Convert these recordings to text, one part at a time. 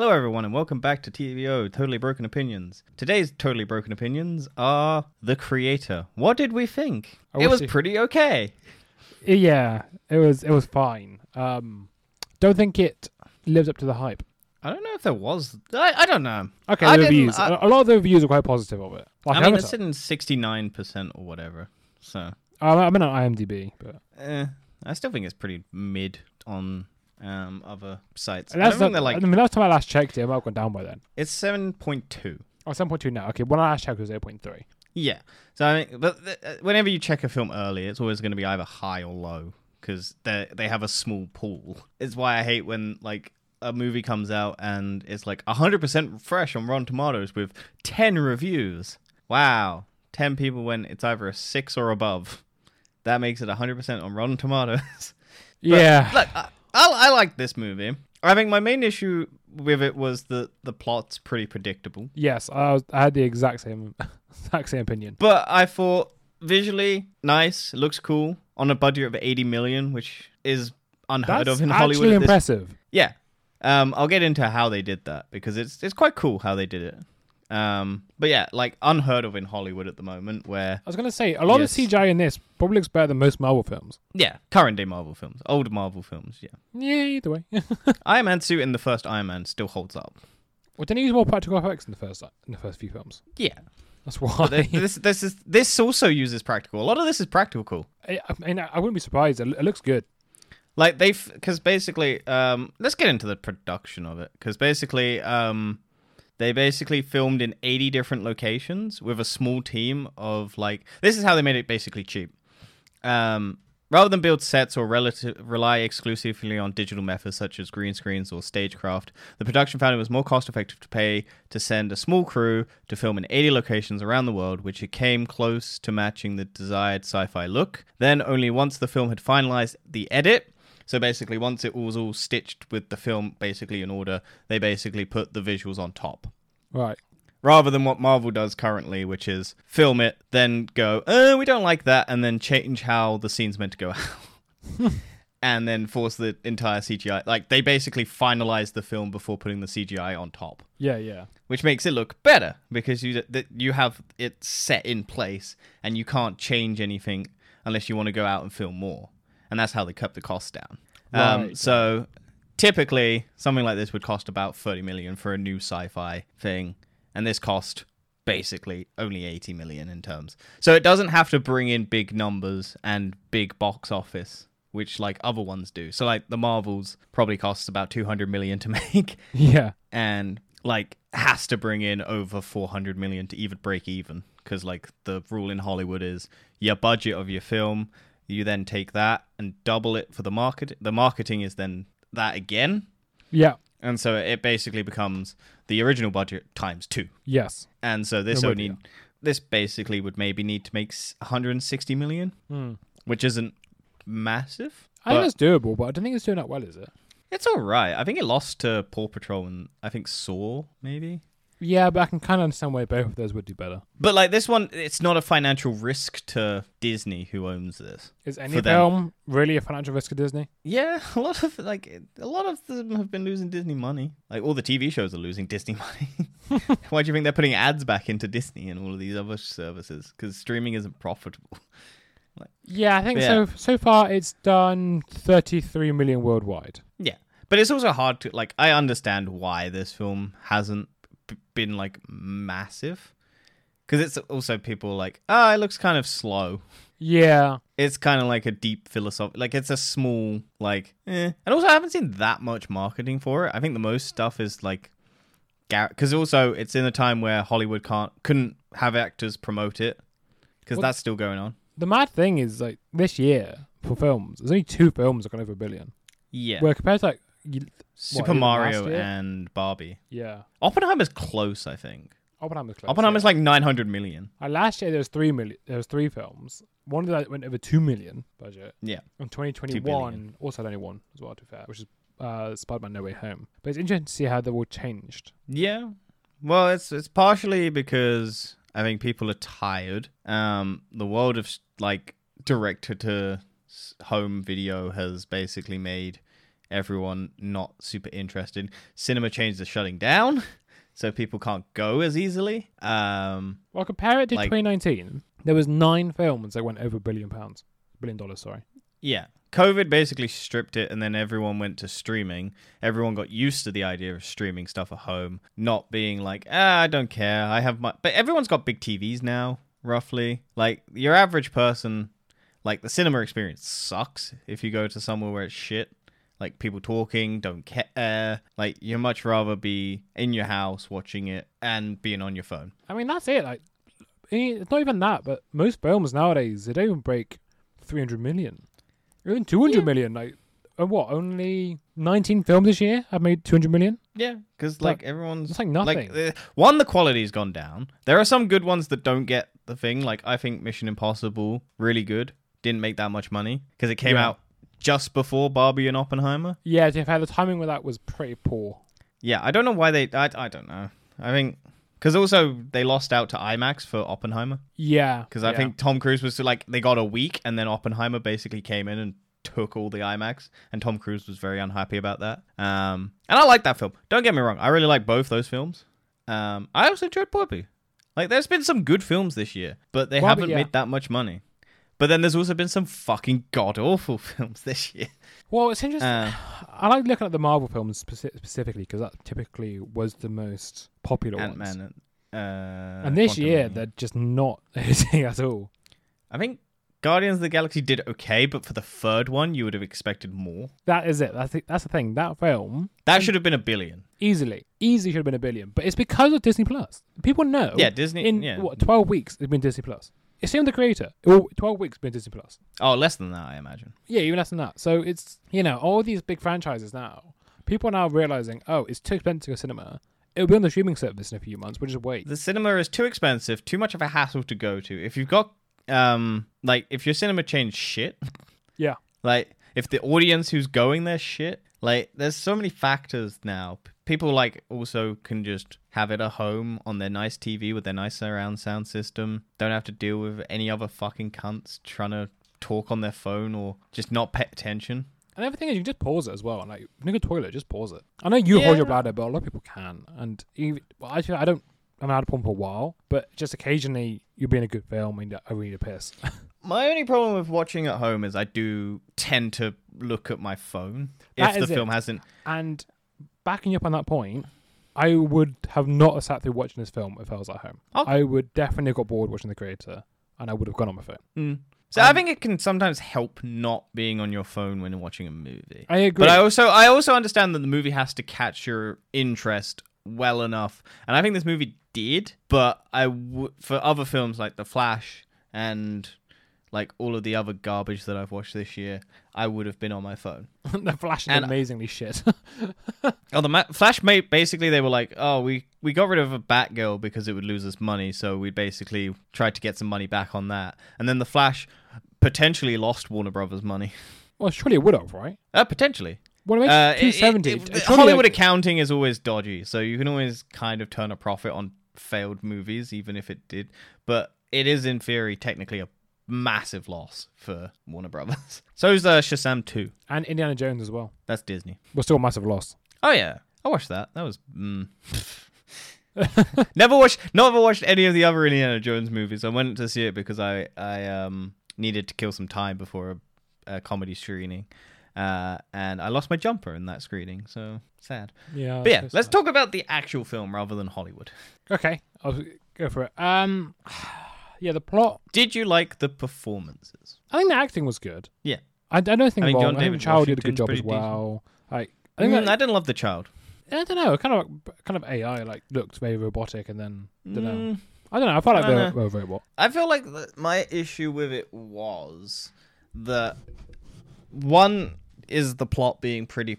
Hello everyone and welcome back to TVO, Totally Broken Opinions. Today's Totally Broken Opinions are The Creator. What did we think? It was pretty okay. Yeah, it was fine. Don't think it lived up to the hype. I don't know if there was... I don't know. Okay, the reviews. A lot of the reviews are quite positive of it. Like I mean, it's in 69% or whatever, so... I'm in on IMDb, but... I still think it's pretty mid on... other sites. I don't think they're like... I mean, last time I last checked it, it might have gone down by then. It's 7.2. Oh, 7.2 now. Okay, when I last checked it was 8.3. Yeah. So, I mean, but whenever you check a film early, it's always going to be either high or low because they have a small pool. It's why I hate when, like, a movie comes out and it's, like, 100% fresh on Rotten Tomatoes with 10 reviews. Wow. 10 people went, it's either a 6 or above. That makes it 100% on Rotten Tomatoes. But, yeah. Look, I like this movie. I think my main issue with it was that the plot's pretty predictable. Yes, I had the exact same opinion. But I thought visually nice, looks cool on a budget of 80 million, which is unheard of in Hollywood. That's actually impressive. Yeah, I'll get into how they did that because it's quite cool how they did it. But yeah, like unheard of in Hollywood at the moment where... I was going to say, a lot of CGI in this probably looks better than most Marvel films. Yeah, current day Marvel films. Old Marvel films, yeah. Yeah, either way. Iron Man suit in the first Iron Man still holds up. Well, didn't he use more practical effects in the first few films? Yeah. That's why. This also uses practical. A lot of this is practical. I mean, I wouldn't be surprised. It looks good. Like, because basically... let's get into the production of it. Because basically... They basically filmed in 80 different locations with a small team of, like... This is how they made it basically cheap. Rather than build sets or rely exclusively on digital methods such as green screens or stagecraft, the production found it was more cost-effective to pay to send a small crew to film in 80 locations around the world, which it came close to matching the desired sci-fi look. Then, only once the film had finalized the edit... So basically, once it was all stitched with the film basically in order, they basically put the visuals on top. Right. Rather than what Marvel does currently, which is film it, then go, oh, we don't like that, and then change how the scene's meant to go out. And then force the entire CGI. Like, they basically finalize the film before putting the CGI on top. Yeah, yeah. Which makes it look better, because you have it set in place, and you can't change anything unless you want to go out and film more. And that's how they cut the cost down. Right. So typically, something like this would cost about 30 million for a new sci-fi thing. And this cost basically only 80 million in terms. So it doesn't have to bring in big numbers and big box office, which like other ones do. So like the Marvels probably costs about 200 million to make. Yeah. And like has to bring in over 400 million to even break even. Because like the rule in Hollywood is your budget of your film... You then take that and double it for the market. The marketing is then that again. Yeah. And so it basically becomes the original budget times 2. Yes. And so this basically would maybe need to make 160 million, which isn't massive. I think it's doable, but I don't think it's doing that well, is it? It's all right. I think it lost to Paw Patrol and I think Saw, maybe. Yeah, but I can kind of understand why both of those would do better. But like this one, it's not a financial risk to Disney who owns this. Is any film really a financial risk to Disney? Yeah, a lot of them have been losing Disney money. Like all the TV shows are losing Disney money. Why do you think they're putting ads back into Disney and all of these other services? Because streaming isn't profitable. Like, yeah, I think so. So far, it's done 33 million worldwide. Yeah, but it's also hard to like. I understand why this film hasn't. Been like massive because it's also people like it looks kind of slow. Yeah, it's kind of like a deep philosophical, like it's a small like and also I haven't seen that much marketing for it. I think the most stuff is like because also it's in a time where Hollywood couldn't have actors promote it because that's still going on. The mad thing is like this year for films there's only 2 films that got over $1 billion. Yeah, where compared to like Super Mario and Barbie. Yeah. Oppenheimer's close, I think. Oppenheimer's like 900 million. Last year, there was 3 million. There was 3 films. One of that went over 2 million budget. Yeah. In 2021, also had only one as well, to be fair, which is Spider-Man No Way Home. But it's interesting to see how the world changed. Yeah. Well, it's partially because I think people are tired. The world of like direct-to-home video has basically made everyone not super interested. Cinema chains are shutting down, so people can't go as easily. Well, compare it to 2019. There was 9 films that went over $1 billion, sorry. Yeah. COVID basically stripped it, and then everyone went to streaming. Everyone got used to the idea of streaming stuff at home, not being like, I don't care. I have my... But everyone's got big TVs now, roughly. Like, your average person... Like, the cinema experience sucks if you go to somewhere where it's shit. Like, people talking, don't care. Like, you'd much rather be in your house watching it and being on your phone. I mean, that's it. Like, it's not even that, but most films nowadays, they don't even break 300 million. Even 200 million. Like, what, only 19 films this year have made 200 million? Yeah, because, like, everyone's... It's like nothing. Like, one, the quality's gone down. There are some good ones that don't get the thing. Like, I think Mission Impossible, really good. Didn't make that much money because it came out just before Barbie and Oppenheimer. Yeah, the timing with that was pretty poor. Yeah, I don't know why they... I don't know. I think... Because also, they lost out to IMAX for Oppenheimer. Yeah. Because I think Tom Cruise was like... They got a week and then Oppenheimer basically came in and took all the IMAX. And Tom Cruise was very unhappy about that. And I like that film. Don't get me wrong. I really like both those films. I also enjoyed Barbie. Like, there's been some good films this year, but they haven't made that much money. But then there's also been some fucking god-awful films this year. Well, it's interesting. I like looking at the Marvel films specifically because that typically was the most popular Ant-Man ones. And this year, they're just not hitting at all. I think Guardians of the Galaxy did okay, but for the third one, you would have expected more. That is it. That's the thing. That film... That should have been $1 billion. Easily should have been $1 billion. But it's because of Disney+. People know. Yeah, Disney... In, 12 weeks, it's been Disney+. It's him, the creator. 12 weeks been Disney+. Oh, less than that, I imagine. Yeah, even less than that. So it's, all these big franchises now, people are now realizing, it's too expensive to go cinema. It'll be on the streaming service in a few months. We'll just wait. The cinema is too expensive, too much of a hassle to go to. If you've got, if your cinema chain's shit. Yeah. Like, if the audience who's going there's shit. Like, there's so many factors now. People, also can just have it at home on their nice TV with their nice surround sound system. Don't have to deal with any other fucking cunts trying to talk on their phone or just not pay attention. And everything is, you can just pause it as well. And, when you go to the toilet, just pause it. I know you hold your bladder, but a lot of people can. And even, I don't... I haven't had a problem for a while, but just occasionally you'll be in a good film and I need a piss. My only problem with watching at home is I do tend to look at my phone if the film hasn't. And backing up on that point, I would have not sat through watching this film if I was at home. Okay. I would definitely have got bored watching The Creator and I would have gone on my phone. Mm. So I think it can sometimes help not being on your phone when watching a movie. I agree. But I also understand that the movie has to catch your interest well enough, and I think this movie did, but for other films like The Flash and like all of the other garbage that I've watched this year, I would have been on my phone. The Flash is amazingly shit. Flash mate, basically they were like, we got rid of a Batgirl because it would lose us money, so we basically tried to get some money back on that, and then The Flash potentially lost Warner Brothers money. Well, surely it would have, right? Potentially. Well, Hollywood accounting is always dodgy, so you can always kind of turn a profit on failed movies, even if it did. But it is, in theory, technically a massive loss for Warner Brothers. So is Shazam 2. And Indiana Jones as well. That's Disney. Well, still a massive loss. Oh, yeah. I watched that. That was... Never watched any of the other Indiana Jones movies. I went to see it because I needed to kill some time before a comedy screening. And I lost my jumper in that screening, so sad. Yeah, but let's talk about the actual film rather than Hollywood. Okay, I'll go for it. The plot. Did you like the performances? I think the acting was good. Yeah, I don't think. John David Child did a good job as well. I didn't love the child. I don't know. Kind of AI looked very robotic, and then I don't know. I felt like they were a robot. I feel like my issue with it was that one. Is the plot being pretty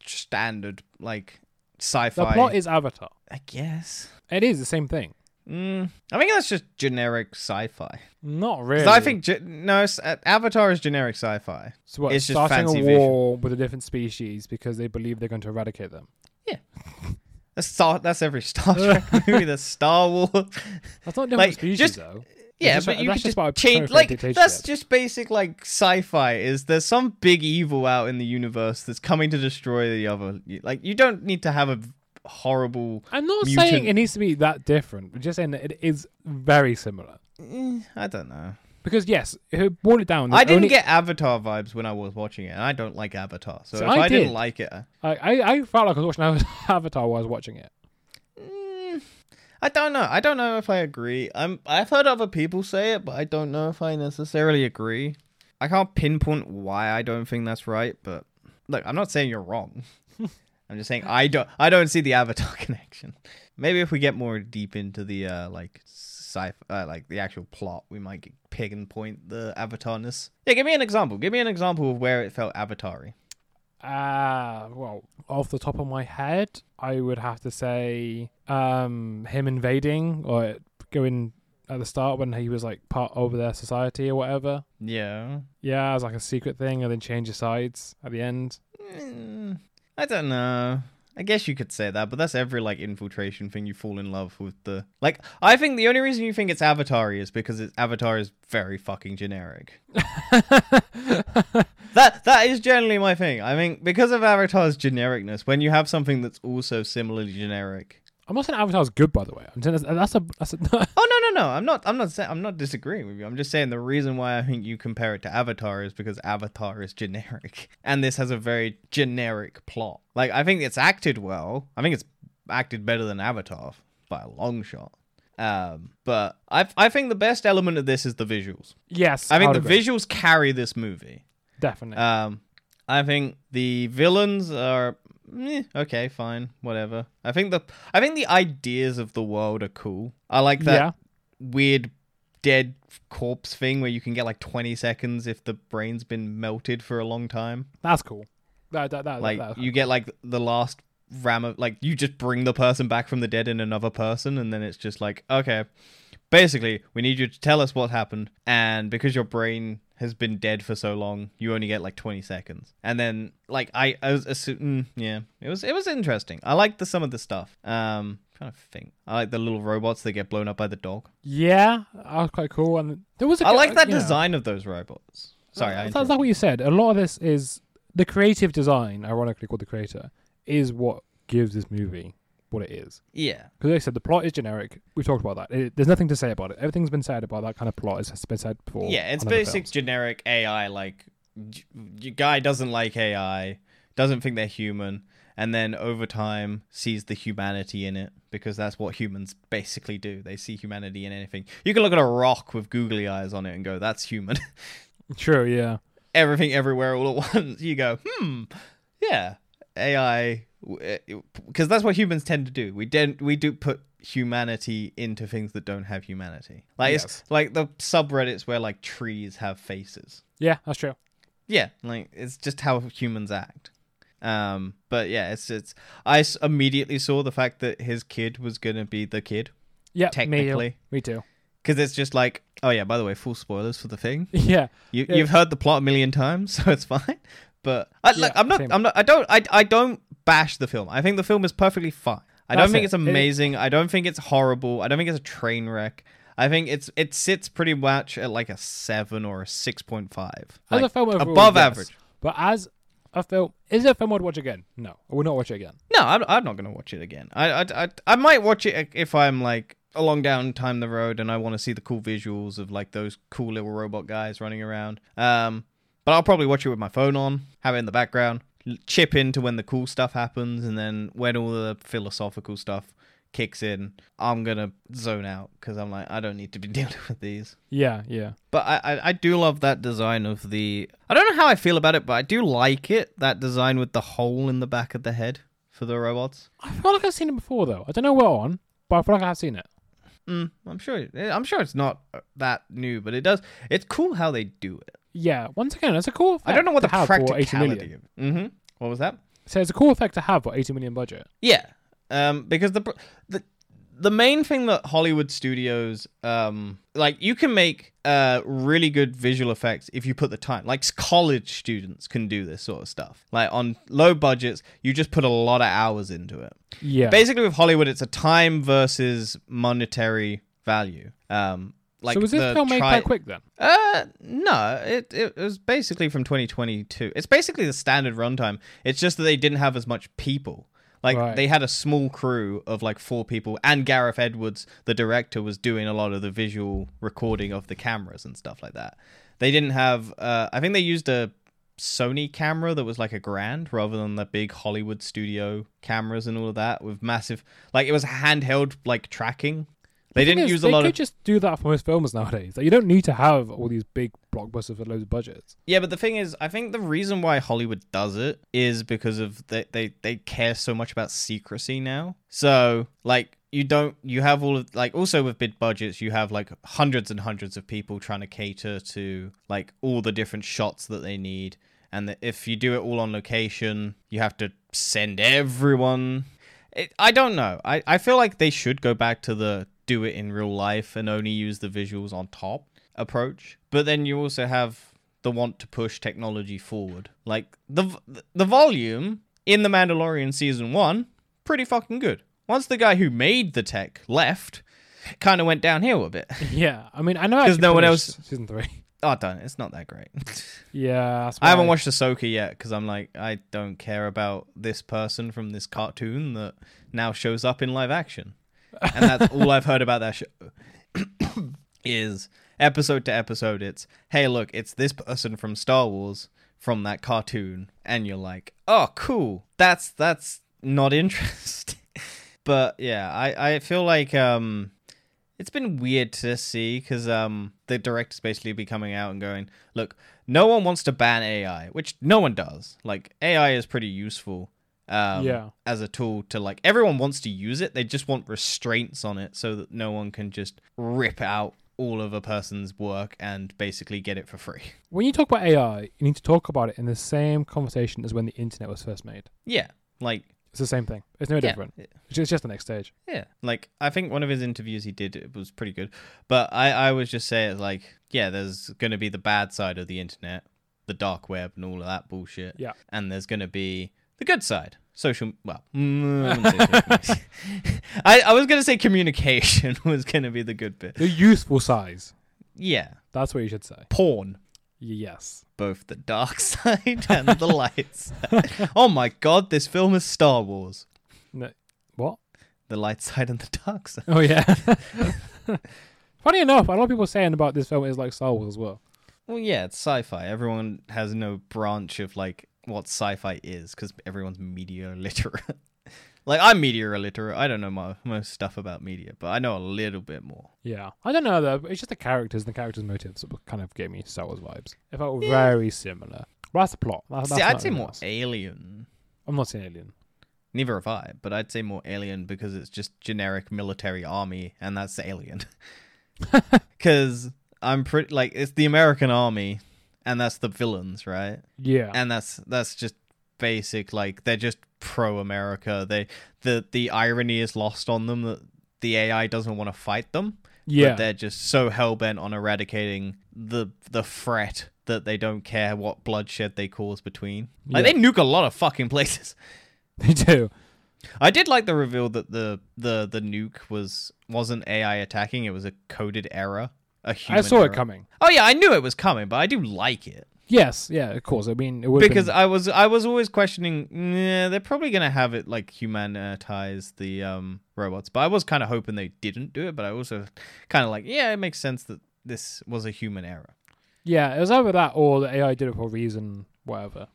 standard, like sci-fi? The plot is Avatar. I guess. It is the same thing. I think that's just generic sci-fi. Not really. I think, Avatar is generic sci-fi. So what, it's starting just fancy a war with a different species because they believe they're going to eradicate them? Yeah. That's every Star Trek movie, that's Star Wars. That's not different species, though. Yeah, just, but you could just change. Like, that's just basic, like, sci-fi. Is there's some big evil out in the universe that's coming to destroy the other? Like, you don't need to have a horrible. I'm not saying it needs to be that different. I'm just saying that it is very similar. I don't know. Because yes, it brought it down. I didn't get Avatar vibes when I was watching it, and I don't like Avatar. So if I didn't like it, I felt like I was watching Avatar while I was watching it. I don't know. I don't know if I agree. I've heard other people say it, but I don't know if I necessarily agree. I can't pinpoint why I don't think that's right, but look, I'm not saying you're wrong. I'm just saying I don't see the Avatar connection. Maybe if we get more deep into the like the actual plot, we might pinpoint the Avatarness. Yeah, give me an example. Give me an example of where it felt Avatar-y. Well, off the top of my head, I would have to say him invading or going at the start when he was like part of their society or whatever. Yeah, it was like a secret thing and then change your sides at the end. I don't know. I guess you could say that, but that's every like infiltration thing. You fall in love with the like. I think the only reason you think it's Avatar-y is because Avatar is very fucking generic. that is generally my thing. I mean, because of Avatar's genericness, when you have something that's also similarly generic. I'm not saying Avatar's good, by the way. I'm saying that's a Oh no! I'm not disagreeing with you. I'm just saying the reason why I think you compare it to Avatar is because Avatar is generic, and this has a very generic plot. Like, I think it's acted well. I think it's acted better than Avatar by a long shot. But I think the best element of this is the visuals. Yes, I think the visuals carry this movie. Definitely. I think the villains are. Okay, fine, whatever. I think the ideas of the world are cool. I like that weird dead corpse thing where you can get like 20 seconds if the brain's been melted for a long time. That's cool. That you get like the last ram of like you just bring the person back from the dead in another person, and then it's just like, okay, basically we need you to tell us what happened, and because your brain has been dead for so long, you only get like 20 seconds. And then like I was assuming, it was interesting. I liked some of the stuff. I'm trying to think. I like the little robots that get blown up by the dog. Yeah, that was quite cool. And there was I like that design of those robots. Sorry, that's like what you said. A lot of this is the creative design, ironically called The Creator, is what gives this movie what it is. Yeah. Because like I said, the plot is generic. We've talked about that. There's nothing to say about it. Everything's been said about that kind of plot. It's been said before. Yeah, it's basic generic AI. Like, guy doesn't like AI, doesn't think they're human, and then over time sees the humanity in it, because that's what humans basically do. They see humanity in anything. You can look at a rock with googly eyes on it and go, that's human. True, yeah. Everything, everywhere, all at once. You go, yeah, AI... Because that's what humans tend to do. We do put humanity into things that don't have humanity. Like it's like the subreddits where like trees have faces. Yeah, that's true. Yeah, like it's just how humans act. But yeah, it's. I immediately saw the fact that his kid was gonna be the kid. Yeah, technically, me too. Because it's just like, oh yeah. By the way, full spoilers for the thing. Yeah, you've heard the plot a million times, so it's fine. But I don't bash the film. I think the film is perfectly fine. I don't think it's amazing. I don't think it's horrible. I don't think it's a train wreck. I think it sits pretty much at like a 7 or a 6.5. Like, above average. But as a film, is it a film I'd watch again? No, I will not watch it again. No, I'm not going to watch it again. I might watch it if I'm like a long down the road and I want to see the cool visuals of like those cool little robot guys running around. But I'll probably watch it with my phone on, have it in the background, chip into when the cool stuff happens, and then when all the philosophical stuff kicks in, I'm going to zone out because I'm like, I don't need to be dealing with these. Yeah, yeah. But I do love that design of the... I don't know how I feel about it, but I do like it, that design with the hole in the back of the head for the robots. I feel like I've seen it before, though. I don't know what on, but I feel like I have seen it. I'm sure it's not that new, but it's cool how they do it. Yeah, once again, it's a cool effect. I don't know what the practicality of it. Mm-hmm. What was that? So it's a cool effect to have for $80 million budget. Yeah, because the main thing that Hollywood studios, like you can make really good visual effects if you put the time. Like college students can do this sort of stuff. Like on low budgets, you just put a lot of hours into it. Yeah. Basically with Hollywood, it's a time versus monetary value. Like, so was this film made quite quick then? No. It was basically from 2022. It's basically the standard runtime. It's just that they didn't have as much people. Like, right. They had a small crew of, like, 4 people, and Gareth Edwards, the director, was doing a lot of the visual recording of the cameras and stuff like that. They didn't have... I think they used a Sony camera that was, like, $1,000 rather than the big Hollywood studio cameras and all of that with massive... Like, it was handheld, like, tracking. They could just do that for most films nowadays. Like, you don't need to have all these big blockbusters with loads of budgets. Yeah, but the thing is, I think the reason why Hollywood does it is because of they care so much about secrecy now. So, like, you have all of, like, also with big budgets, you have, like, hundreds and hundreds of people trying to cater to, like, all the different shots that they need. And if you do it all on location, you have to send everyone. I don't know. I feel like they should go back to the do it in real life and only use the visuals on top approach. But then you also have the want to push technology forward. Like, the volume in The Mandalorian Season 1, pretty fucking good. Once the guy who made the tech left, kind of went downhill a bit. Yeah, I mean, I know... Because no one else... Season 3. Oh, don't. It's not that great. Yeah. I haven't watched Ahsoka yet because I'm like, I don't care about this person from this cartoon that now shows up in live action. And that's all I've heard about that show is episode to episode. It's, hey, look, it's this person from Star Wars from that cartoon. And you're like, oh, cool. That's not interesting. But yeah, I feel like it's been weird to see because the director's basically be coming out and going, look, no one wants to ban AI, which no one does. Like, AI is pretty useful. As a tool to, like, everyone wants to use it. They just want restraints on it so that no one can just rip out all of a person's work and basically get it for free. When you talk about AI, you need to talk about it in the same conversation as when the internet was first made. Yeah, like... It's the same thing. It's no different. It's just the next stage. Yeah. Like, I think one of his interviews he did, it was pretty good. But I would just say, like, yeah, there's going to be the bad side of the internet, the dark web and all of that bullshit. Yeah. And there's going to be... The good side. I was going to say communication was going to be the good bit. The useful side. Yeah. That's what you should say. Porn. Yes. Both the dark side and the light side. Oh my God, this film is Star Wars. No, what? The light side and the dark side. Oh yeah. Funny enough, a lot of people saying about this film is like Star Wars as well. Well, yeah, it's sci-fi. Everyone has no branch of, like, what sci-fi is because everyone's media illiterate. Like, I'm media illiterate. I don't know most stuff about media, but I know a little bit more. Yeah, I don't know though. It's just the characters and the characters' motives that kind of gave me Star Wars vibes. It felt very similar. Well, that's the plot. See, I'd say more Alien. I'm not saying Alien. Neither have I, but I'd say more Alien because it's just generic military army, and that's Alien. Because I'm pretty like it's the American army. And that's the villains, right? Yeah. And that's just basic, like, they're just pro-America. The irony is lost on them that the AI doesn't want to fight them. Yeah. But they're just so hell-bent on eradicating the threat that they don't care what bloodshed they cause between. Like, They nuke a lot of fucking places. They do. I did like the reveal that the nuke wasn't AI attacking. It was a coded error. I saw it coming. Oh yeah, I knew it was coming, but I do like it. Yes, yeah, of course. I mean, it would because been... I was always questioning. They're probably gonna have it like humanitize the robots, but I was kind of hoping they didn't do it. But I also kind of like, yeah, it makes sense that this was a human error. Yeah, it was either that or the AI did it for a reason, whatever.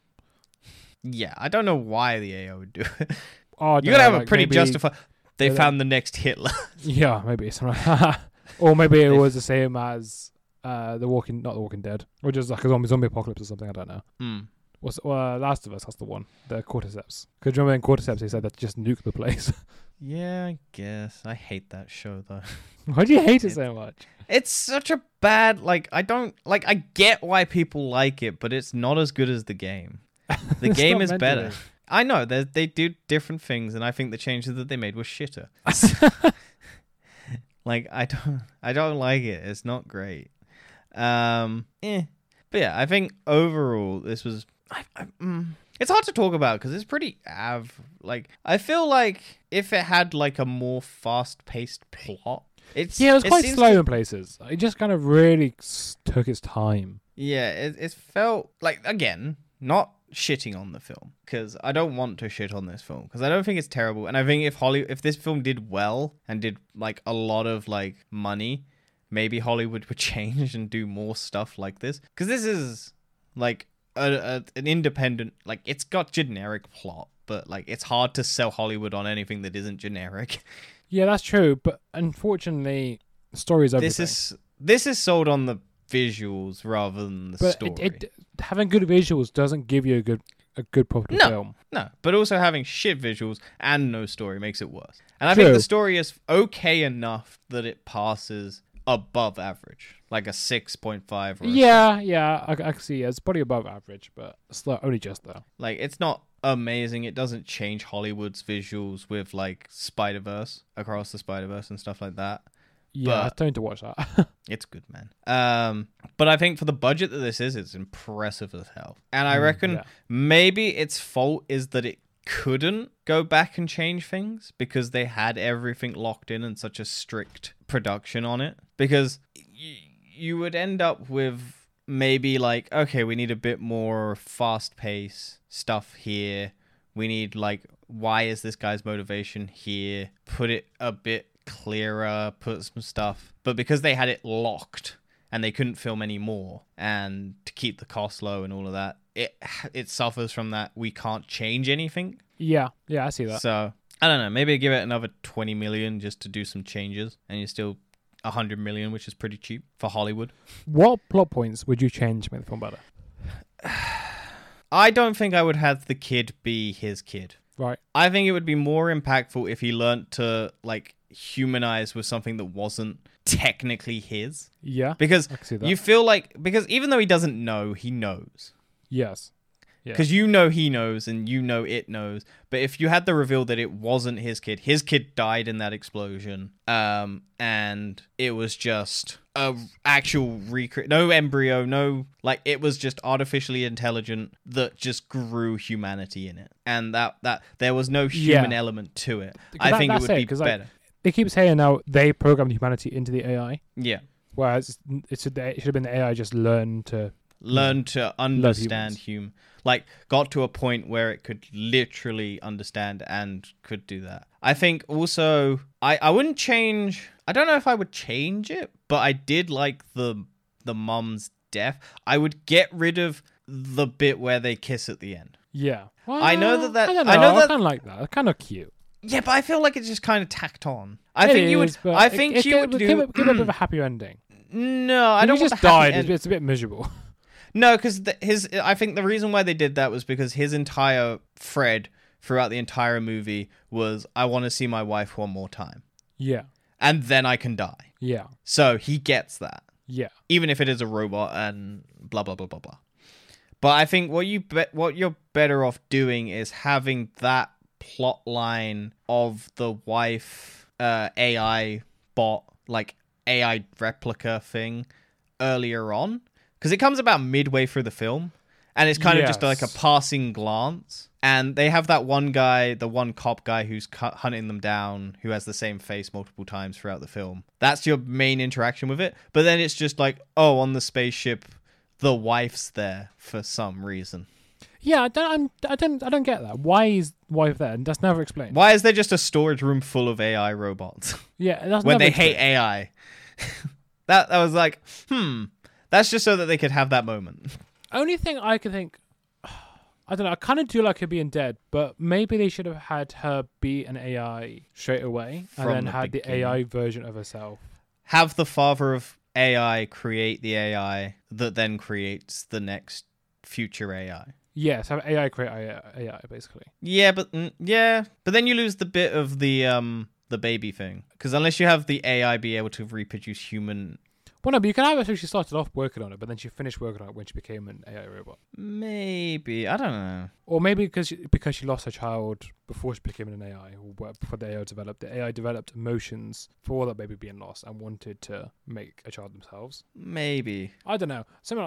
Yeah, I don't know why the AI would do it. Oh, you gotta have like, a pretty justified. They found the next Hitler. Yeah, maybe it's right. Or maybe it was the same as not The Walking Dead, or just like a zombie apocalypse or something. I don't know. Mm. Last of Us? That's the one. The Cordyceps. Because remember in Cordyceps, they said that just nuke the place. Yeah, I guess. I hate that show though. Why do you hate it so much? It's such a bad. Like I don't like. I get why people like it, but it's not as good as the game. The game is better. I know they do different things, and I think the changes that they made were shitter. Like, I don't like it. It's not great. But yeah, I think overall this was... it's hard to talk about because it's pretty Like, I feel like if it had like a more fast-paced plot, It was quite slow in places. It just kind of really took its time. Yeah, it felt like, again, not shitting on the film, because I don't want to shit on this film, because I don't think it's terrible, and I think if this film did well and did like a lot of like money, maybe Hollywood would change and do more stuff like this, because this is like an independent, like, it's got generic plot, but like it's hard to sell Hollywood on anything that isn't generic. Yeah, that's true, but unfortunately stories everything. This is sold on the visuals rather than the story. Having good visuals doesn't give you a good profitable film. No, but also having shit visuals and no story makes it worse. And I think the story is okay enough that it passes above average, like a 6.5. Yeah, I can see it's probably above average, but it's only just there. Like, it's not amazing. It doesn't change Hollywood's visuals with like Spider-Verse, Across the Spider-Verse, and stuff like that. Yeah, I don't need to watch that. It's good, man. But I think for the budget that this is, it's impressive as hell. And I reckon maybe its fault is that it couldn't go back and change things because they had everything locked in such a strict production on it. Because you would end up with maybe like, okay, we need a bit more fast-paced stuff here. We need like, why is this guy's motivation here? Put it a bit clearer, put some stuff, but because they had it locked and they couldn't film any more, and to keep the cost low and all of that, it suffers from that. We can't change anything. Yeah, I see that. So I don't know, maybe give it another 20 million just to do some changes, and you're still 100 million, which is pretty cheap for Hollywood. What plot points would you change to make the film better? I don't think I would have the kid be his kid. Right. I think it would be more impactful if he learned to like humanized with something that wasn't technically his. Yeah, because you feel like, because even though he doesn't know, he knows. Yes. Because you know he knows, and you know it knows. But if you had the reveal that it wasn't his kid died in that explosion, and it was just a actual no embryo, no, like, it was just artificially intelligent that just grew humanity in it, and that there was no human element to it. I think it would be better. They keep saying now they programmed humanity into the AI. Yeah. Whereas it should have been the AI just learn to understand human. Like, got to a point where it could literally understand and could do that. I think also, I wouldn't change. I don't know if I would change it, but I did like the mum's death. I would get rid of the bit where they kiss at the end. Yeah. Well, I know that. I kind of like that. Kind of cute. Yeah, but I feel like it's just kind of tacked on. Give a bit of a happier ending. No, I don't want to. He just died. It's a bit miserable. No, because I think the reason why they did that was because his entire Fred throughout the entire movie was, I want to see my wife one more time. Yeah. And then I can die. Yeah. So he gets that. Yeah. Even if it is a robot and blah blah blah blah blah. But I think what you're better off doing is having that plot line of the wife AI bot, like AI replica thing earlier on, because it comes about midway through the film, and it's kind of just like a passing glance, and they have that one guy, the one cop guy who's hunting them down, who has the same face multiple times throughout the film. That's your main interaction with it, but then it's just like, oh, on the spaceship the wife's there for some reason. Yeah, I don't get that. Why is wife there? And that's never explained. Why is there just a storage room full of AI robots? Yeah, that's when they hate AI. That was like, that's just so that they could have that moment. Only thing I could think, I don't know. I kind of do like her being dead, but maybe they should have had her be an AI straight away, and then had the AI version of herself. Have the father of AI create the AI that then creates the next future AI. Yes, have AI create AI basically. Yeah, but then you lose the bit of the baby thing, because unless you have the AI be able to reproduce human. Well, no, but you can have it. So she started off working on it, but then she finished working on it when she became an AI robot. Maybe, I don't know. Or maybe because she lost her child before she became an AI, or before the AI developed. The AI developed emotions for that baby being lost and wanted to make a child themselves. Maybe, I don't know.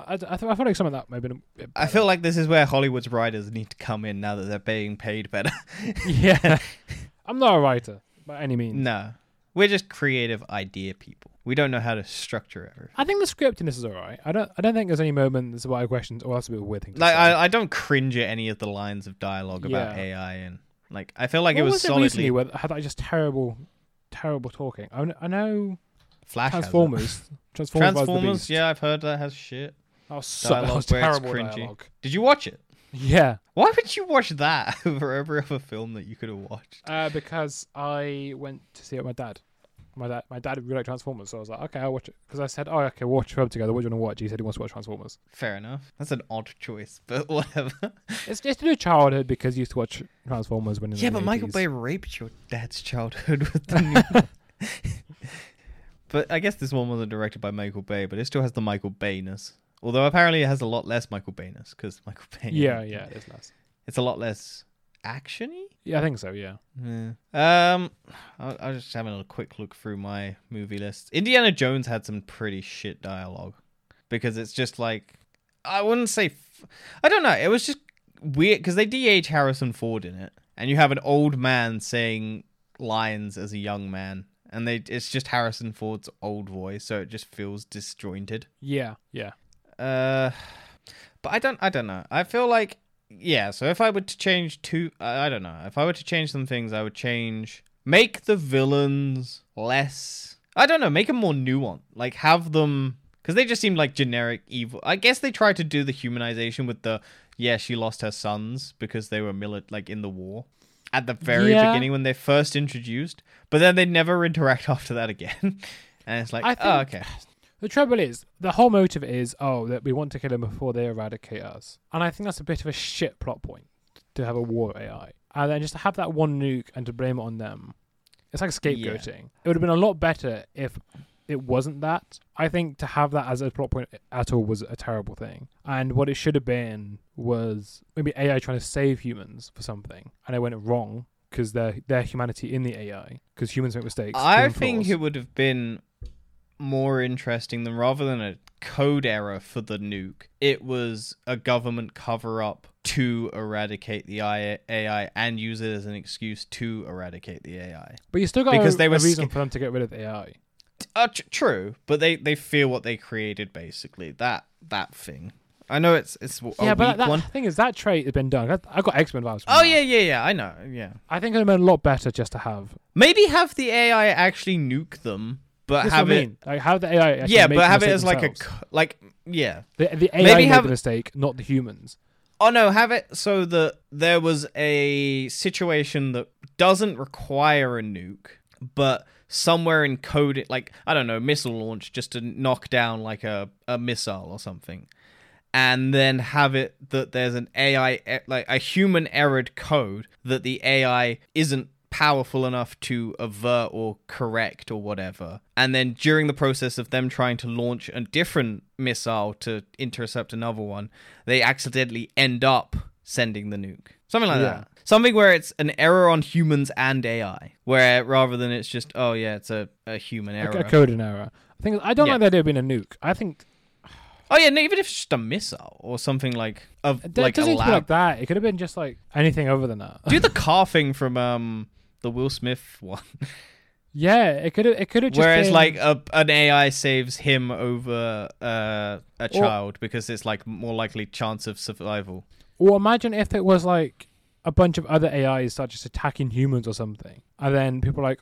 I feel like some of that maybe. I feel like this is where Hollywood's writers need to come in now that they're being paid better. Yeah, I'm not a writer by any means. No. We're just creative idea people. We don't know how to structure everything. I think the script in this is all right. I don't think there's any moments where I have questions or else a bit weird thing to say. I don't cringe at any of the lines of dialogue about AI, and like I feel like it was solidly. Where had I just terrible talking? I know. Flash Transformers. Yeah, I've heard that has shit. That was terrible dialogue. Did you watch it? Yeah. Why would you watch that over every other film that you could have watched? Because I went to see it with my dad. My dad really liked Transformers, so I was like, okay, I'll watch it. Because I said, oh, okay, watch a film together. What do you want to watch? He said he wants to watch Transformers. Fair enough. That's an odd choice, but whatever. It's just in your childhood because you used to watch Transformers when in the 80s. Yeah, but Michael Bay raped your dad's childhood with the new... But I guess this one wasn't directed by Michael Bay, but it still has the Michael Bay-ness. Although apparently it has a lot less Michael Bay-ness, because Michael Bay... Yeah, it's less. It's a lot less action-y? Yeah, I think so, yeah. I was just having a quick look through my movie list. Indiana Jones had some pretty shit dialogue, because it's just like... I wouldn't say... I don't know. It was just weird, because they de-age Harrison Ford in it, and you have an old man saying lines as a young man. And it's just Harrison Ford's old voice, so it just feels disjointed. Yeah. But I don't know. I feel like, yeah, so if I were to change I don't know. If I were to change some things, I would change... Make the villains less... I don't know, make them more nuanced. Like, have them... Because they just seem like generic evil. I guess they tried to do the humanization with the... Yeah, she lost her sons because they were in the war. At the very beginning when they're first introduced, but then they never interact after that again. And it's like, oh, okay. The trouble is, the whole motive is, that we want to kill them before they eradicate us. And I think that's a bit of a shit plot point, to have a war AI. And then just to have that one nuke and to blame it on them. It's like scapegoating. Yeah. It would have been a lot better if it wasn't that. I think to have that as a plot point at all was a terrible thing. And what it should have been was maybe AI trying to save humans for something. And it went wrong because their humanity in the AI. Because humans make mistakes. I think it would have been more interesting than rather than a code error for the nuke. It was a government cover-up to eradicate the AI and use it as an excuse to eradicate the AI. But you still got a reason for them to get rid of the AI. True, but they feel what they created, basically. That thing. I know it's a weak one. The thing is, that trait has been done. I got X-Men vibes. Yeah, I know, yeah. I think it would have been a lot better just to have... Maybe have the AI actually nuke them, but that's have what I mean. It... Like, have the AI actually make but have it as themselves. The AI maybe made the mistake, not the humans. Oh, no, have it so that there was a situation that doesn't require a nuke, but... Somewhere encoded, I don't know, missile launch just to knock down a missile or something, and then have it that there's an AI, a human errored code that the AI isn't powerful enough to avert or correct or whatever. And then during the process of them trying to launch a different missile to intercept another one, they accidentally end up sending the nuke. Something like that. Something where it's an error on humans and AI, where rather than it's just, it's a human error. A coding error. I think I don't like the idea of being a nuke. I think... even if it's just a missile or something It doesn't need to be like that. It could have been just anything other than that. Do the car thing from the Will Smith one. Yeah, it could have just whereas been... an AI saves him over a child because it's more likely chance of survival. Or imagine if it was a bunch of other AIs start just attacking humans or something. And then people are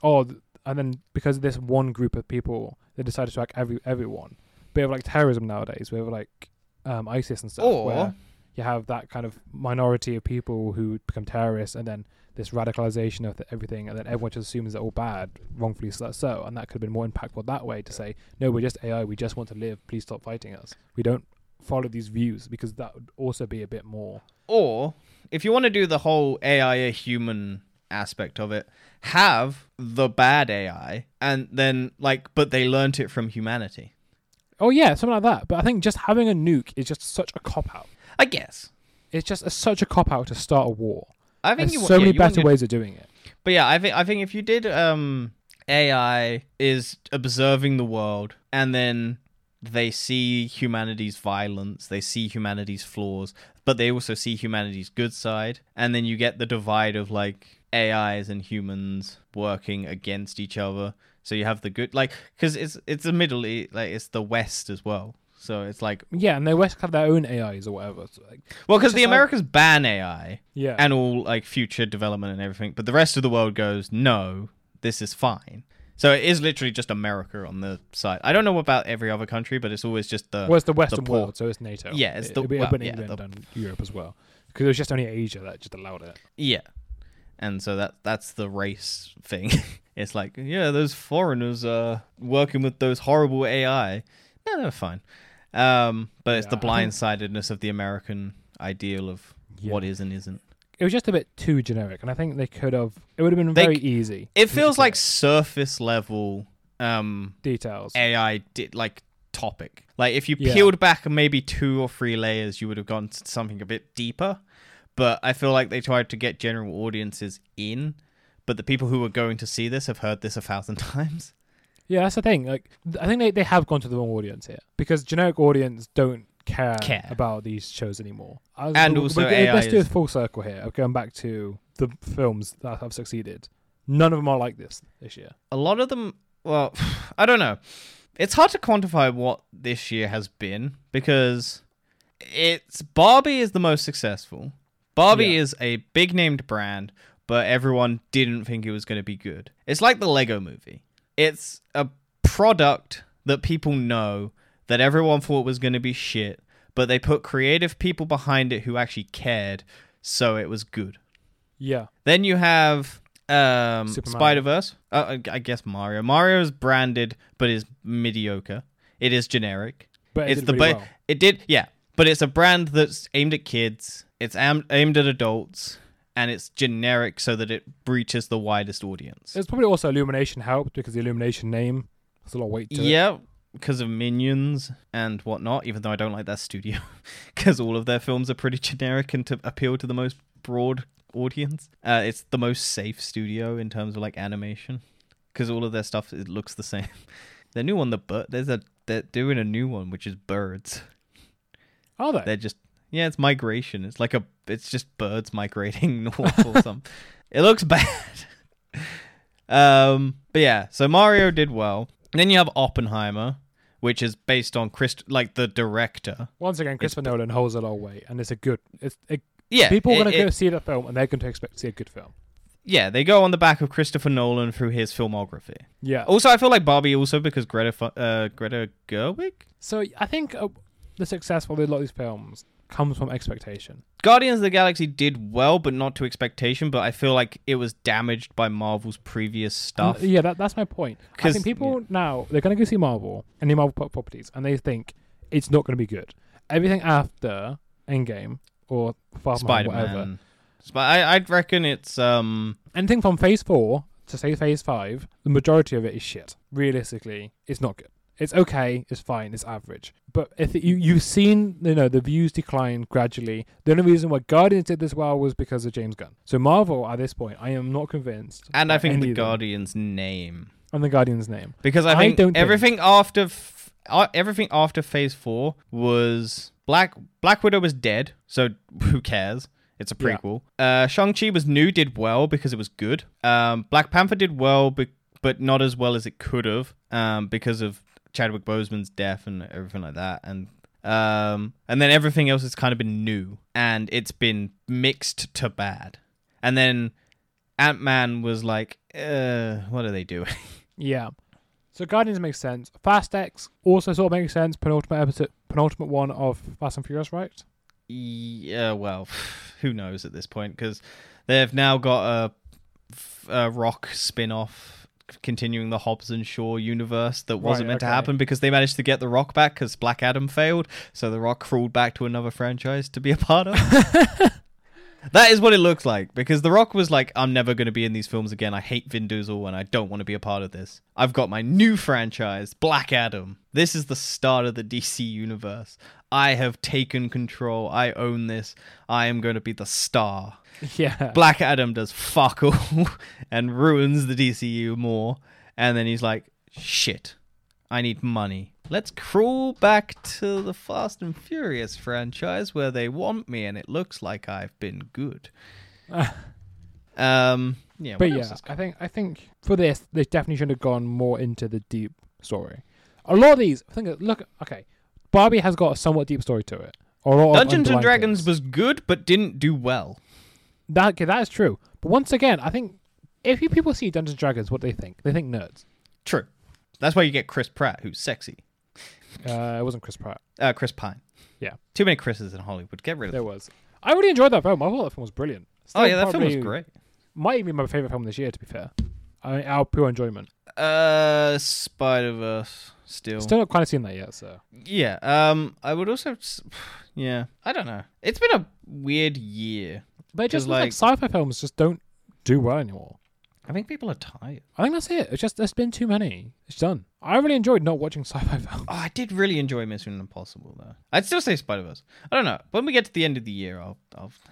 and then because of this one group of people, they decided to attack everyone. But we have terrorism nowadays. We have ISIS and stuff. Or, where you have that kind of minority of people who become terrorists and then this radicalization of everything. And then everyone just assumes they're all bad, wrongfully so. And that could have been more impactful that way to say, no, we're just AI. We just want to live. Please stop fighting us. We don't follow these views because that would also be a bit more... Or... If you want to do the whole AI a human aspect of it, have the bad AI and then but they learnt it from humanity. Oh yeah, something like that. But I think just having a nuke is just such a cop out. I guess it's just such a cop out to start a war. I think there's so many better ways of doing it. But yeah, I think if you did AI is observing the world and then they see humanity's violence, they see humanity's flaws, but they also see humanity's good side. And then you get the divide of AIs and humans working against each other. So you have the good, like, because it's the Middle East, like it's the West as well. So it's like, yeah, and the West have their own AIs or whatever. So like, well, because the Americans ban AI, yeah, and all like future development and everything, but the rest of the world goes, no, this is fine. So it is literally just America on the side. I don't know about every other country, but it's always just the. Well, it's the Western world, so it's NATO. Yeah, it's England and Europe as well, because it was just only Asia that just allowed it. Yeah, and so that's the race thing. It's like, yeah, those foreigners are working with those horrible AI. No, they're fine. But it's the blindsidedness of the American ideal of what is and isn't. It was just a bit too generic, and I think they could have... It would have been very easy. It feels like surface-level... details. AI, topic. Like, if you peeled back maybe 2 or 3 layers, you would have gone to something a bit deeper. But I feel like they tried to get general audiences in, but the people who were going to see this have heard this 1,000 times. Yeah, that's the thing. Like, I think they have gone to the wrong audience here, because generic audience don't care about these shows anymore. Let's do a full circle here. I'm going back to the films that have succeeded. None of them are like this year. A lot of them, well, I don't know. It's hard to quantify what this year has been, because it's Barbie is the most successful. Barbie is a big named brand, but everyone didn't think it was going to be good. It's like the Lego movie. It's a product that people know that everyone thought was going to be shit, but they put creative people behind it who actually cared, so it was good. Yeah. Then you have Spider-Verse. I guess Mario. Mario is branded, but is mediocre. It is generic. But it's well. It did, yeah. But it's a brand that's aimed at kids, it's aimed at adults, and it's generic so that it reaches the widest audience. It's probably also Illumination helped, because the Illumination name has a lot of weight to it. Yeah. Because of Minions and whatnot, even though I don't like that studio, because all of their films are pretty generic and to appeal to the most broad audience. It's the most safe studio in terms of like animation, because all of their stuff, it looks the same. Their new one, they're doing a new one which is birds. Are they? They're just it's migration. It's like it's just birds migrating north or something. It looks bad. But yeah, so Mario did well. And then you have Oppenheimer, which is based on the director. Once again, Christopher Nolan holds it all way, and it's a good... people are going to go see that film, and they're going to expect to see a good film. Yeah, they go on the back of Christopher Nolan through his filmography. Yeah. Also, I feel like Barbie also, because Greta Gerwig? So, I think the success of a lot of these films comes from expectation. Guardians of the Galaxy did well, but not to expectation, but I feel like it was damaged by Marvel's previous stuff. Yeah, that's my point. I think people now, they're going to go see Marvel and the Marvel properties, and they think it's not going to be good. Everything after Endgame or Far From Home, whatever. I'd reckon it's... anything from Phase 4 to, say, Phase 5, the majority of it is shit. Realistically, it's not good. It's okay, it's fine, it's average. But if you've seen, the views decline gradually. The only reason why Guardians did this well was because of James Gunn. So Marvel, at this point, I am not convinced. And I think the Guardians' name. Because I think everything after Phase 4 was... Black Widow was dead, so who cares? It's a prequel. Yeah. Shang-Chi was new, did well because it was good. Black Panther did well, but not as well as it could have because of... Chadwick Boseman's death and everything like that, and then everything else has kind of been new, and it's been mixed to bad. And then Ant-Man was like, what are they doing? Yeah. So Guardians makes sense. Fast X also sort of makes sense. Penultimate one of Fast and Furious, right? Yeah. Well, who knows at this point, because they've now got a Rock spin-off. Continuing the Hobbs and Shaw universe that wasn't meant to happen, because they managed to get The Rock back because Black Adam failed, so The Rock crawled back to another franchise to be a part of. That is what it looks like, because The Rock was like, I'm never going to be in these films again. I hate Vin Diesel and I don't want to be a part of this. I've got my new franchise, Black Adam. This is the start of the DC universe. I have taken control. I own this. I am going to be the star. Yeah. Black Adam does fuck all and ruins the DCU more. And then he's like, shit, I need money. Let's crawl back to the Fast and Furious franchise where they want me and it looks like I've been good. Yeah, but yeah, I think for this they definitely should have gone more into the deep story. A lot of these, I think. Look, okay, Barbie has got a somewhat deep story to it. Dungeons and Dragons was good, but didn't do well. That is true. But once again, I think if you people see Dungeons and Dragons, what do they think? They think nerds. True. That's why you get Chris Pratt, who's sexy. It wasn't Chris Pratt. Chris Pine. Yeah. Too many Chris's in Hollywood. Get rid of it. There was. I really enjoyed that film. I thought that film was brilliant. Still, oh yeah, that film was great. Might even be my favorite film this year, to be fair. I mean, our pure enjoyment. Spider-Verse. Still not quite seen that yet, so. Yeah. I would also. Yeah. I don't know. It's been a weird year. But it just looks like sci-fi films just don't do well anymore. I think people are tired. I think that's it. It's just there's been too many. It's done. I really enjoyed not watching sci-fi films. Oh, I did really enjoy Mission Impossible though. I'd still say Spider-Verse. I don't know. When we get to the end of the year, I'll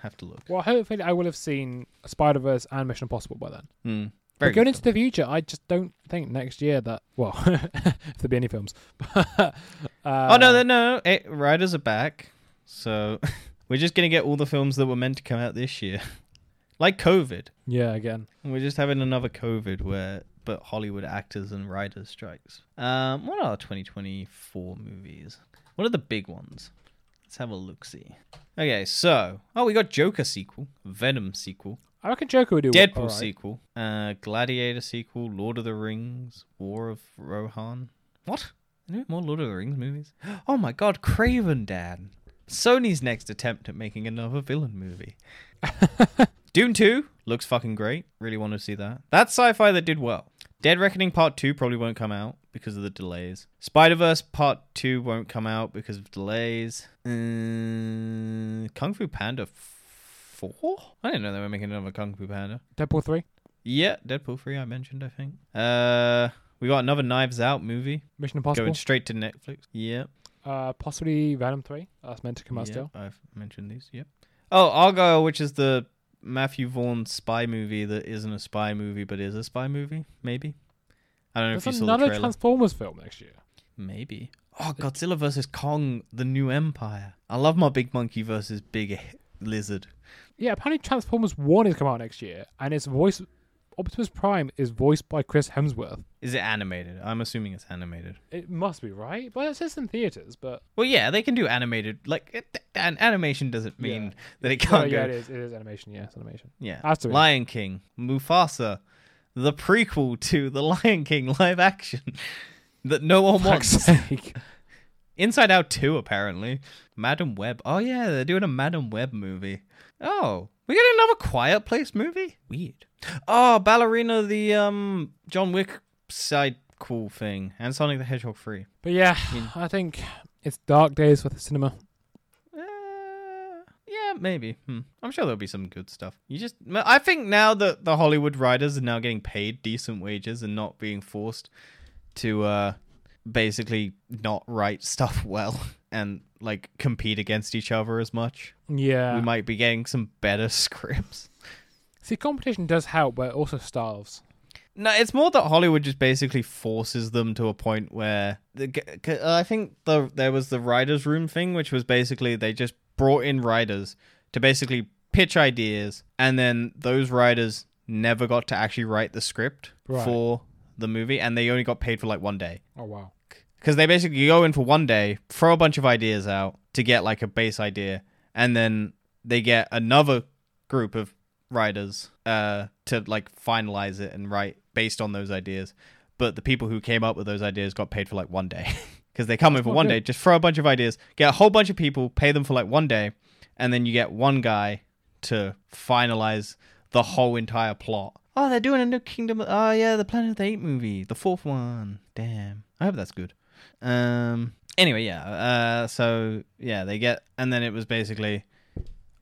have to look. Well, hopefully I will have seen Spider-Verse and Mission Impossible by then. But going into the future, I just don't think next year that if there be any films. Writers are back, so we're just gonna get all the films that were meant to come out this year. Like COVID. Yeah, again. We're just having another COVID but Hollywood actors and writers strikes. What are 2024 movies? What are the big ones? Let's have a look-see. Okay, so... Oh, we got Joker sequel. Venom sequel. I reckon Joker would do... Deadpool sequel. Gladiator sequel. Lord of the Rings. War of Rohan. What? More Lord of the Rings movies? Oh my god, Craven Dan. Sony's next attempt at making another villain movie. Doom 2 looks fucking great. Really want to see that. That's sci-fi that did well. Dead Reckoning Part 2 probably won't come out because of the delays. Spider-Verse Part 2 won't come out because of delays. Kung Fu Panda 4? I didn't know they were making another Kung Fu Panda. Deadpool 3? Yeah, Deadpool 3 I mentioned, I think. We got another Knives Out movie. Mission Impossible. Going straight to Netflix. Yeah. Possibly Venom 3. That's meant to come out still. I've mentioned these, yep. Oh, Argyle, which is the... Matthew Vaughn spy movie that isn't a spy movie but is a spy movie, maybe. I don't know if you saw the trailer. There's another Transformers film next year. Maybe. Oh, Godzilla vs. Kong, The New Empire. I love my big monkey versus big lizard. Yeah, apparently Transformers 1 is coming out next year, and its voice, Optimus Prime, is voiced by Chris Hemsworth. Is it animated? I'm assuming it's animated. It must be, right? Well, it says in theaters, but... Well, yeah, they can do animated. Animation doesn't mean that it can't go. Yeah, it is animation. Yeah, it's animation. Yeah. Absolutely. Lion King, Mufasa, the prequel to the Lion King live action that no one wants. Inside Out 2, apparently. Madam Web. Oh, yeah, they're doing a Madam Web movie. Oh, we got another Quiet Place movie? Weird. Oh, Ballerina, the John Wick side cool thing. And Sonic the Hedgehog 3. But yeah, I think it's dark days for the cinema. Yeah, maybe. I'm sure there'll be some good stuff. I think now that the Hollywood writers are now getting paid decent wages and not being forced to basically not write stuff well and like compete against each other as much. Yeah. We might be getting some better scripts. See, competition does help, but it also starves. No, it's more that Hollywood just basically forces them to a point where... I think there was the writer's room thing, which was basically they just brought in writers to basically pitch ideas, and then those writers never got to actually write the script for the movie, and they only got paid for, like, 1 day. Oh, wow. Because they basically go in for 1 day, throw a bunch of ideas out to get, like, a base idea, and then they get another group of writers to like finalize it and write based on those ideas, but the people who came up with those ideas got paid for like 1 day because they come in for 1 day, just throw a bunch of ideas, get a whole bunch of people, pay them for like 1 day, and then you get one guy to finalize the whole entire plot. Oh, they're doing a new Kingdom. Oh yeah, the Planet of the Eight movie, the fourth one. Damn, I hope that's good. Anyway, yeah. So yeah, they get, and then it was basically.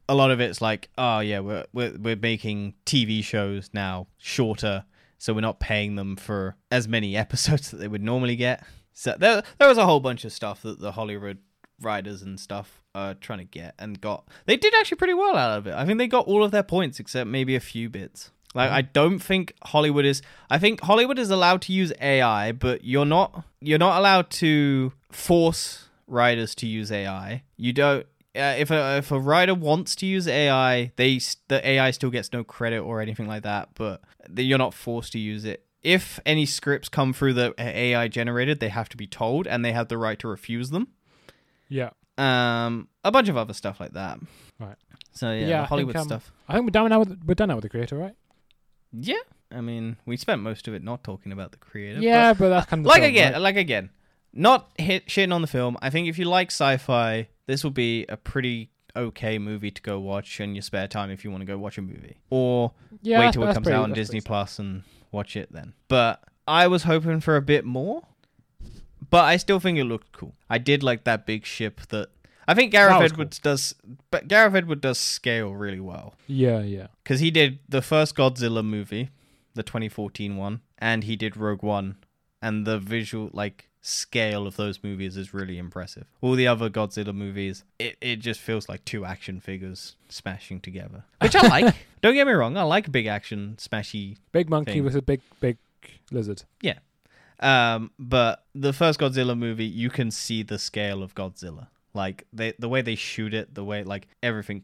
A lot of it's like, oh yeah, we're making TV shows now shorter, so we're not paying them for as many episodes that they would normally get. So there was a whole bunch of stuff that the Hollywood writers and stuff are trying to get and got. They did actually pretty well out of it. I think they got all of their points except maybe a few bits. Like I don't think Hollywood is. I think Hollywood is allowed to use AI, but you're not allowed to force writers to use AI. You don't. if a writer wants to use AI, the AI still gets no credit or anything like that, but you're not forced to use it. If any scripts come through the AI generated, they have to be told, and they have the right to refuse them. Yeah. A bunch of other stuff like that. Right. So yeah, Hollywood stuff. I think we're done now with The Creator, right? Yeah. I mean, we spent most of it not talking about The Creator. Yeah, but that's kind of like again, not shitting on the film. I think if you like sci-fi, this will be a pretty okay movie to go watch in your spare time if you want to go watch a movie, or wait till it comes out on Disney+ and watch it then. But I was hoping for a bit more. But I still think it looked cool. I did like that big ship that I think Gareth Edwards does scale really well. Yeah. Because he did the first Godzilla movie, the 2014 one, and he did Rogue One, and the visual scale of those movies is really impressive. All the other Godzilla movies, it just feels like two action figures smashing together, which I like. Don't get me wrong, I like big action smashy. Big monkey thing with a big lizard. Yeah. But the first Godzilla movie, you can see the scale of Godzilla. Like the way they shoot it, the way everything,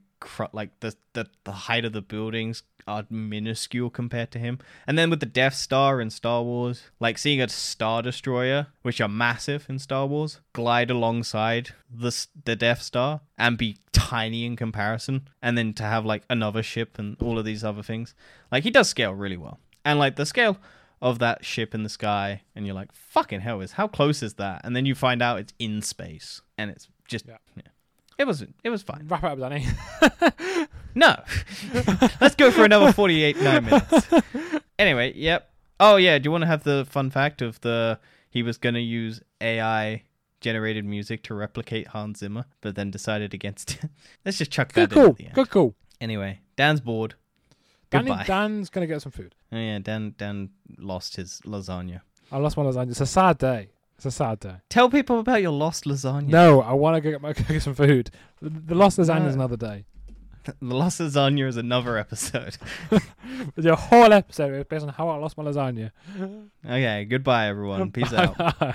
the height of the buildings are minuscule compared to him. And then with the Death Star in Star Wars, like seeing a Star Destroyer, which are massive in Star Wars, glide alongside the Death Star and be tiny in comparison. And then to have another ship and all of these other things, he does scale really well. And the scale of that ship in the sky, and you're like, fucking hell, how close is that? And then you find out it's in space, and it's just it was fine. Wrap it up, Danny. No, let's go for another 9 minutes. Anyway, yep. Oh yeah, do you want to have the fun fact of he was gonna use AI generated music to replicate Hans Zimmer, but then decided against it. Let's just chuck that in at the end. Good call. Anyway, Dan's bored. Dan's going to get some food. Oh, yeah, Dan lost his lasagna. I lost my lasagna. It's a sad day. Tell people about your lost lasagna. No, I want to go get some food. The lost lasagna is another day. The lost lasagna is another episode. The whole episode is based on how I lost my lasagna. Okay, goodbye, everyone. Peace out.